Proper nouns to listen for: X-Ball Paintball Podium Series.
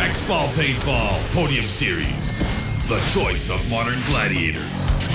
X-Ball Paintball Podium Series. The choice of modern gladiators.